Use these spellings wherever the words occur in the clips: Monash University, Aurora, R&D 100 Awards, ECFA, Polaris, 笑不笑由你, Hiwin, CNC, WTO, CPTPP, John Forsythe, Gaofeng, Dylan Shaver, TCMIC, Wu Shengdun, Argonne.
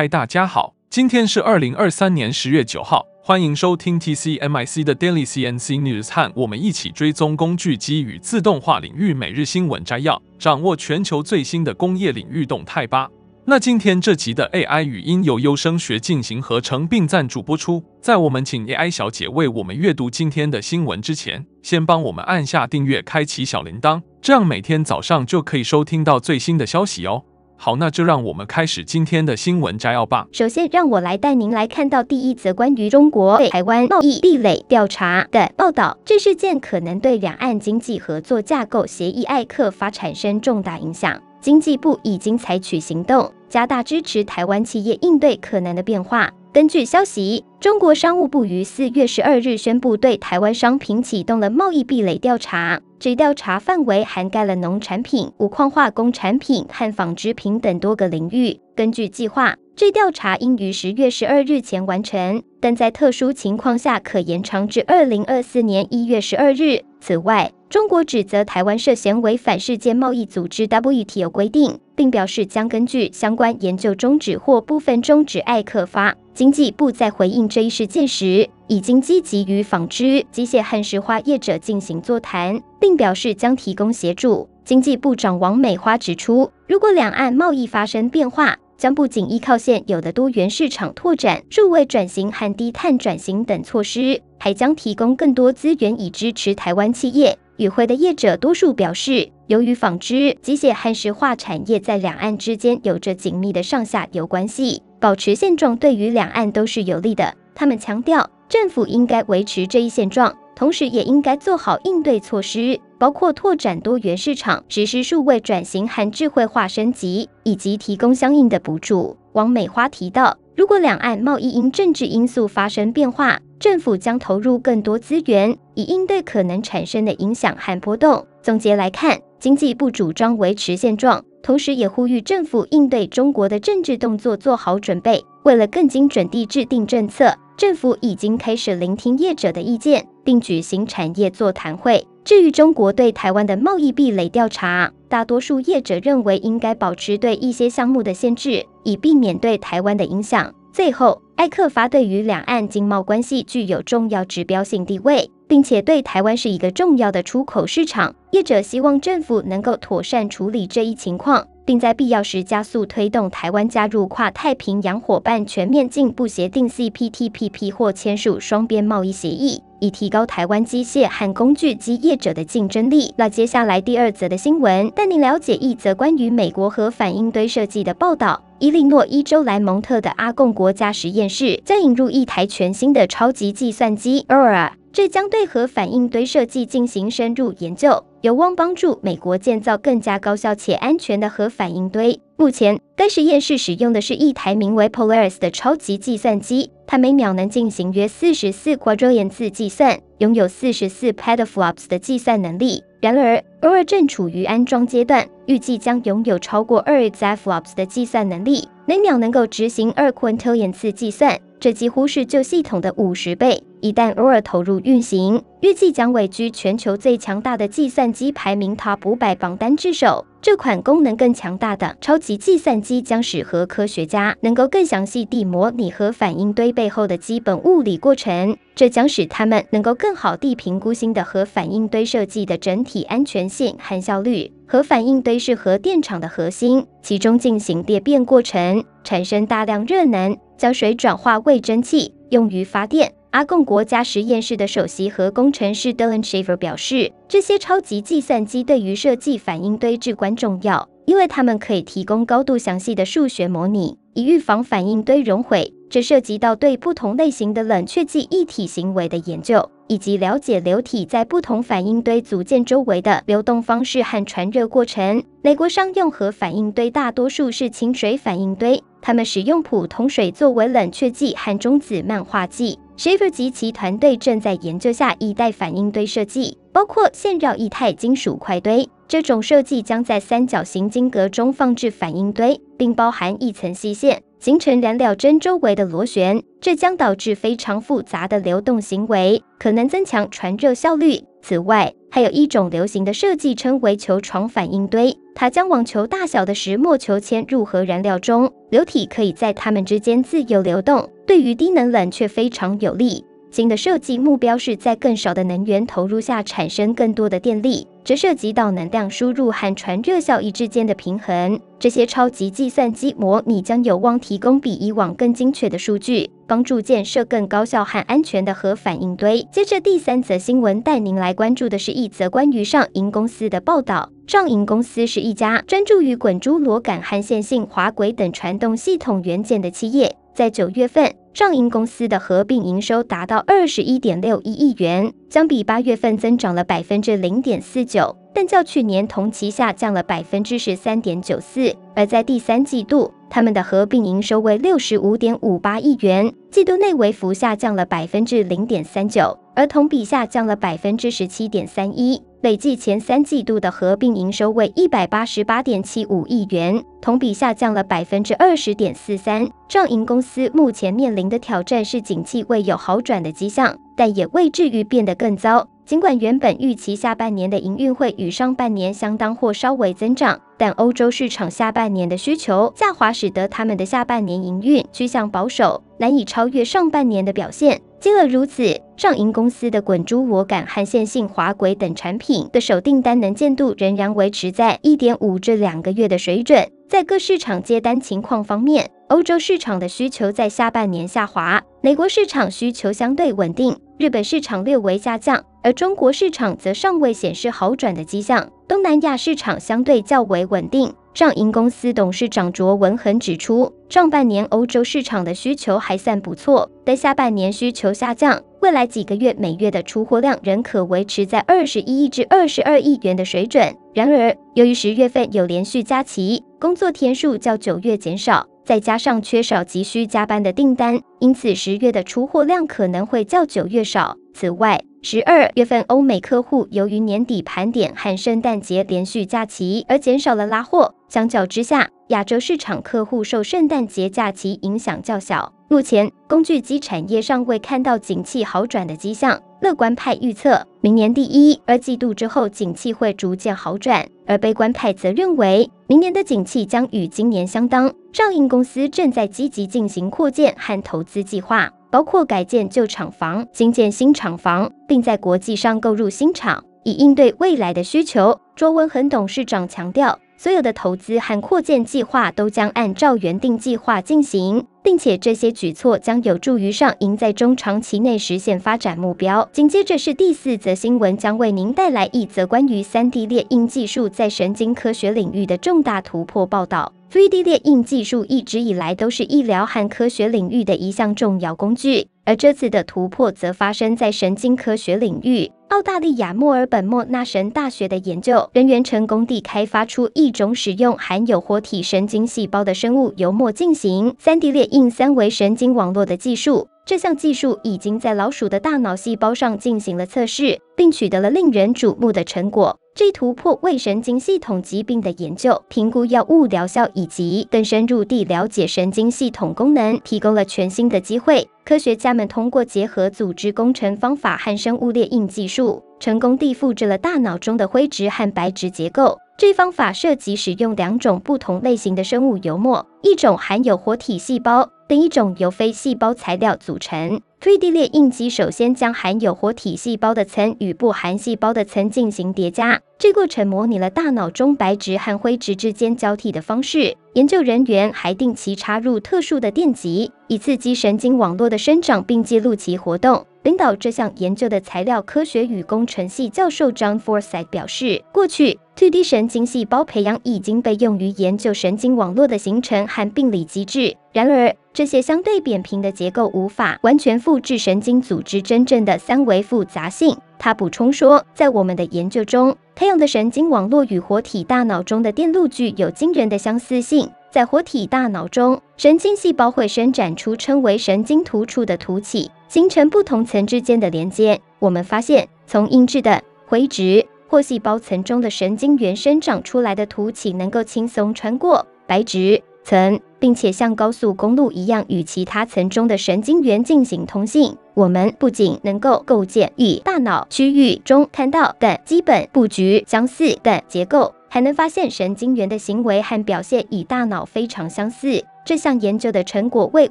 嗨，大家好，今天是2023年10月9号，欢迎收听 TCMIC 的 Daily CNC News， 和我们一起追踪工具机与自动化领域每日新闻摘要，掌握全球最新的工业领域动态吧。那今天这集的 AI 语音由优声学进行合成并赞助播出。在我们请 AI 小姐为我们阅读今天的新闻之前，先帮我们按下订阅，开启小铃铛，这样每天早上就可以收听到最新的消息哦。好，那就让我们开始今天的新闻摘要吧。首先，让我来带您来看到第一则关于中国对台湾贸易壁垒调查的报道。这事件可能对两岸经济合作架构协议ECFA产生重大影响。经济部已经采取行动，加大支持台湾企业应对可能的变化。根据消息，中国商务部于4月12日宣布对台湾商品启动了贸易壁垒调查，这调查范围涵盖了农产品、无矿化工产品和纺织品等多个领域。根据计划，这调查应于10月12日前完成，但在特殊情况下可延长至2024年1月12日。此外，中国指责台湾涉嫌违反世界贸易组织 WTO 规定，并表示将根据相关研究终止或部分终止ECFA。经济部在回应这一事件时，已经积极与纺织、机械和石化业者进行座谈，并表示将提供协助。经济部长王美花指出，如果两岸贸易发生变化，将不仅依靠现有的多元市场拓展、数位转型和低碳转型等措施，还将提供更多资源以支持台湾企业。与会的业者多数表示，由于纺织、机械和石化产业在两岸之间有着紧密的上下游关系，保持现状对于两岸都是有利的。他们强调，政府应该维持这一现状，同时也应该做好应对措施，包括拓展多元市场、实施数位转型和智慧化升级，以及提供相应的补助。王美花提到，如果两岸贸易因政治因素发生变化，政府将投入更多资源，以应对可能产生的影响和波动。总结来看，经济部主张维持现状，同时也呼吁政府应对中国的政治动作做好准备。为了更精准地制定政策，政府已经开始聆听业者的意见，并举行产业座谈会。至于中国对台湾的贸易壁垒调查，大多数业者认为应该保持对一些项目的限制，以避免对台湾的影响。最后，ECFA对于两岸经贸关系具有重要指标性地位，并且对台湾是一个重要的出口市场。业者希望政府能够妥善处理这一情况，并在必要时加速推动台湾加入跨太平洋伙伴全面进步协定 （CPTPP） 或签署双边贸易协议，以提高台湾机械和工具机业者的竞争力。那接下来第二则的新闻，带您了解一则关于美国核反应堆设计的报道。伊利诺伊州莱蒙特的阿贡国家实验室将引入一台全新的超级计算机 Aurora， 这将对核反应堆设计进行深入研究，有望帮助美国建造更加高效且安全的核反应堆。目前，该实验室使用的是一台名为 Polaris 的超级计算机，它每秒能进行约44 quadrillion 次计算，拥有44 petaflops 的计算能力。然而，Aurora正处于安装阶段，预计将拥有超过2 exaflops 的计算能力，每秒能够执行2 quintillion 次计算，这几乎是旧系统的50倍。一旦 Aurora 投入运行，预计将位居全球最强大的计算机排名 Top 500榜单之首。这款功能更强大的超级计算机将使核科学家能够更详细地模拟核反应堆背后的基本物理过程，这将使他们能够更好地评估新的核反应堆设计的整体安全性和效率。核反应堆是核电厂的核心，其中进行裂变过程，产生大量热能，将水转化为蒸汽，用于发电。阿贡国家实验室的首席核工程师 Dylan Shaver 表示，这些超级计算机对于设计反应堆至关重要，因为它们可以提供高度详细的数学模拟，以预防反应堆熔毁。这涉及到对不同类型的冷却剂一体行为的研究，以及了解流体在不同反应堆组件周围的流动方式和传热过程。美国商用核反应堆大多数是清水反应堆，他们使用普通水作为冷却剂和中子漫化剂。Shaver 及其团队正在研究下一代反应堆设计，包括线绕液态金属块堆。这种设计将在三角形晶格中放置反应堆，并包含一层细线，形成燃料针周围的螺旋，这将导致非常复杂的流动行为，可能增强传热效率，此外，还有一种流行的设计称为球床反应堆，它将网球大小的石墨球嵌入核燃料中，流体可以在它们之间自由流动，对于低能冷却非常有利。新的设计目标是在更少的能源投入下产生更多的电力，这涉及到能量输入和传热效益之间的平衡。这些超级计算机模拟将有望提供比以往更精确的数据，帮助建设更高效和安全的核反应堆。接着第三则新闻带您来关注的是一则关于上银公司的报道。上银公司是一家专注于滚珠螺杆和线性滑轨等传动系统元件的企业。在9月份，上银公司的合并营收达到 21.61 亿元，相比8月份增长了 0.49%， 但较去年同期下降了 13.94%。而在第三季度，他们的合并营收为 65.58 亿元，季度内微幅下降了 0.39%， 而同比下降了 17.31%。累计前三季度的合并营收为 188.75 亿元，同比下降了 20.43%。上银公司目前面临的挑战是景气未有好转的迹象，但也未至于变得更糟。尽管原本预期下半年的营运会与上半年相当或稍微增长，但欧洲市场下半年的需求下滑使得他们的下半年营运趋向保守，难以超越上半年的表现。尽管如此，上银公司的滚珠螺杆和线性滑轨等产品的首订单能见度仍然维持在 1.5 至2个月的水准。在各市场接单情况方面，欧洲市场的需求在下半年下滑，美国市场需求相对稳定，日本市场略微下降，而中国市场则尚未显示好转的迹象，东南亚市场相对较为稳定。上银公司董事长卓文恒指出，上半年欧洲市场的需求还算不错，但下半年需求下降，未来几个月每月的出货量仍可维持在21亿至22亿元的水准。然而，由于10月份有连续假期，工作天数较9月减少，再加上缺少急需加班的订单，因此10月的出货量可能会较9月少。此外，12月份欧美客户由于年底盘点和圣诞节连续假期而减少了拉货，相较之下，亚洲市场客户受圣诞节假期影响较小。目前，工具机产业尚未看到景气好转的迹象，乐观派预测明年第1、2季度之后景气会逐渐好转，而悲观派则认为明年的景气将与今年相当。上银公司正在积极进行扩建和投资计划，包括改建旧厂房、新建新厂房，并在国际上购入新厂，以应对未来的需求。卓文恒董事长强调，所有的投资和扩建计划都将按照原定计划进行，并且这些举措将有助于上银在中长期内实现发展目标。紧接着是第四则新闻，将为您带来一则关于 3D 列印技术在神经科学领域的重大突破报道。3D 列印技术一直以来都是医疗和科学领域的一项重要工具，而这次的突破则发生在神经科学领域。澳大利亚墨尔本莫纳什大学的研究人员成功地开发出一种使用含有活体神经细胞的生物油墨进行 3D 列印三维神经网络的技术。这项技术已经在老鼠的大脑细胞上进行了测试，并取得了令人瞩目的成果。这突破为神经系统疾病的研究、评估药物疗效以及更深入地了解神经系统功能提供了全新的机会。科学家们通过结合组织工程方法和生物列印技术，成功地复制了大脑中的灰质和白质结构。这方法涉及使用两种不同类型的生物油墨，一种含有活体细胞，另一种由非细胞材料组成。3D 列印机首先将含有活体细胞的层与不含细胞的层进行叠加，这过程模拟了大脑中白质和灰质之间交替的方式。研究人员还定期插入特殊的电极，以刺激神经网络的生长并记录其活动。领导这项研究的材料科学与工程系教授 John Forsythe 表示，过去 2D 神经细胞培养已经被用于研究神经网络的形成和病理机制，然而这些相对扁平的结构无法完全复制神经组织真正的三维复杂性。他补充说，在我们的研究中，培养的神经网络与活体大脑中的电路具有惊人的相似性。在活体大脑中，神经细胞会伸展出称为神经突触的突起，形成不同层之间的连接。我们发现，从硬质的灰质或细胞层中的神经元生长出来的突起能够轻松穿过白质层，并且像高速公路一样与其他层中的神经元进行通信。我们不仅能够构建与大脑区域中看到的基本布局相似的结构，还能发现神经元的行为和表现与大脑非常相似。这项研究的成果为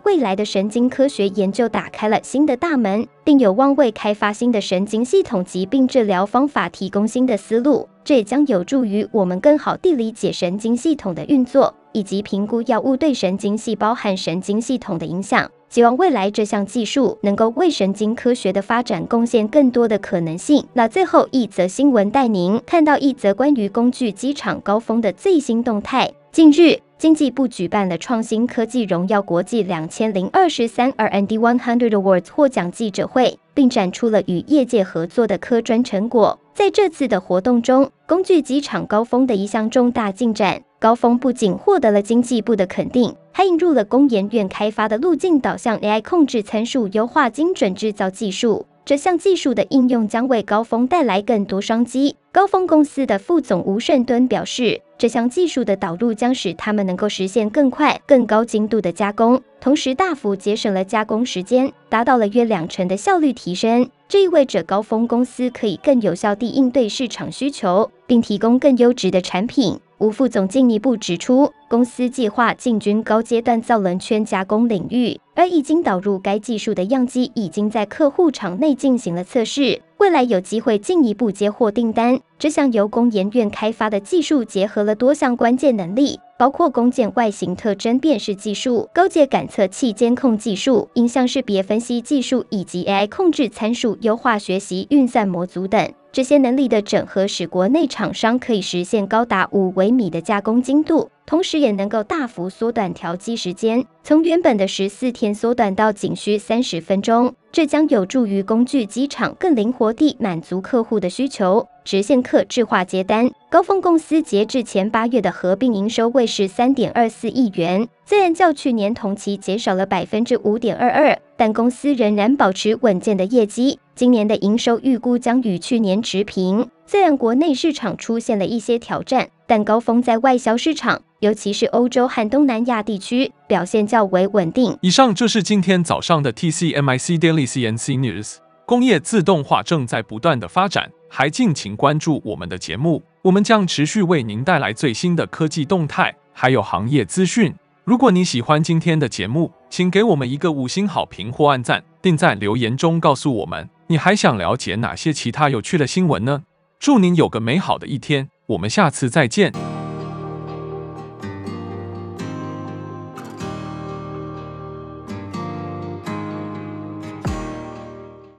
未来的神经科学研究打开了新的大门，并有望为开发新的神经系统疾病治疗方法提供新的思路。这也将有助于我们更好地理解神经系统的运作，以及评估药物对神经细胞和神经系统的影响。希望未来这项技术能够为神经科学的发展贡献更多的可能性。那最后一则新闻带您看到一则关于工具机场高峰的最新动态。近日，经济部举办了创新科技荣耀国际2023 R&D 100 Awards 获奖记者会，并展出了与业界合作的科专成果。在这次的活动中，工具机场高峰的一项重大进展，高峰不仅获得了经济部的肯定，还引入了工研院开发的路径导向 AI 控制参数优化精准制造技术。这项技术的应用将为高峰带来更多商机。高峰公司的副总吴胜敦表示，这项技术的导入将使他们能够实现更快、更高精度的加工，同时大幅节省了加工时间，达到了约20%的效率提升。这意味着高峰公司可以更有效地应对市场需求，并提供更优质的产品。吴副总进一步指出，公司计划进军高阶锻造轮圈加工领域，而已经导入该技术的样机已经在客户场内进行了测试，未来有机会进一步接获订单。这项由工研院开发的技术结合了多项关键能力，包括工件外形特征辨识技术、高阶感测器监控技术、影像识别分析技术以及 AI 控制参数优化学习运算模组等。这些能力的整合使国内厂商可以实现高达5微米的加工精度，同时也能够大幅缩短调机时间，从原本的14天缩短到仅需30分钟。这将有助于工具机场更灵活地满足客户的需求，实现客制化接单。高峰公司截至前8月的合并营收为13.24亿元，虽然较去年同期减少了 5.22%， 但公司仍然保持稳健的业绩。今年的营收预估将与去年持平。虽然国内市场出现了一些挑战，但高峰在外销市场，尤其是欧洲和东南亚地区表现较为稳定。以上就是今天早上的 TCMIC Daily CNC News。工业自动化正在不断的发展，还敬请关注我们的节目，我们将持续为您带来最新的科技动态，还有行业资讯。如果你喜欢今天的节目，请给我们一个5星好评或按赞，并在留言中告诉我们你还想了解哪些其他有趣的新闻呢？祝您有个美好的一天，我们下次再见。